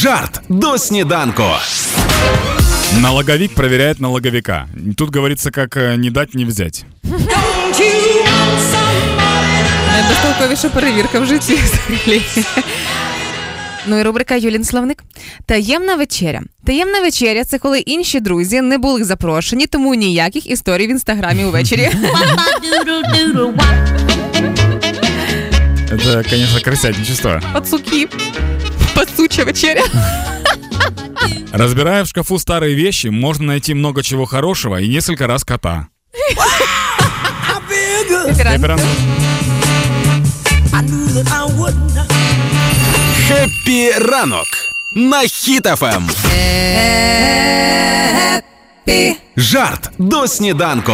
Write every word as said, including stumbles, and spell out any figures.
Жарт до сніданку. Налоговик проверяет налоговика. Тут говорится, как не дать, не взять. Найбезтолковіша перевірка в житті. Ну і рубрика «Юлін словник». Таємна вечеря. Таємна вечеря – це коли інші друзі не були запрошені, тому ніяких історій в Інстаграмі увечері. Це, звісно, крисятничество. Пацуки. Пацуча вечеря. Разбирая в шкафу старые вещи, можно найти много чего хорошего и несколько раз кота. Пеперан. Хеппі ранок на Хіт-ФМ. Жарт до сніданку.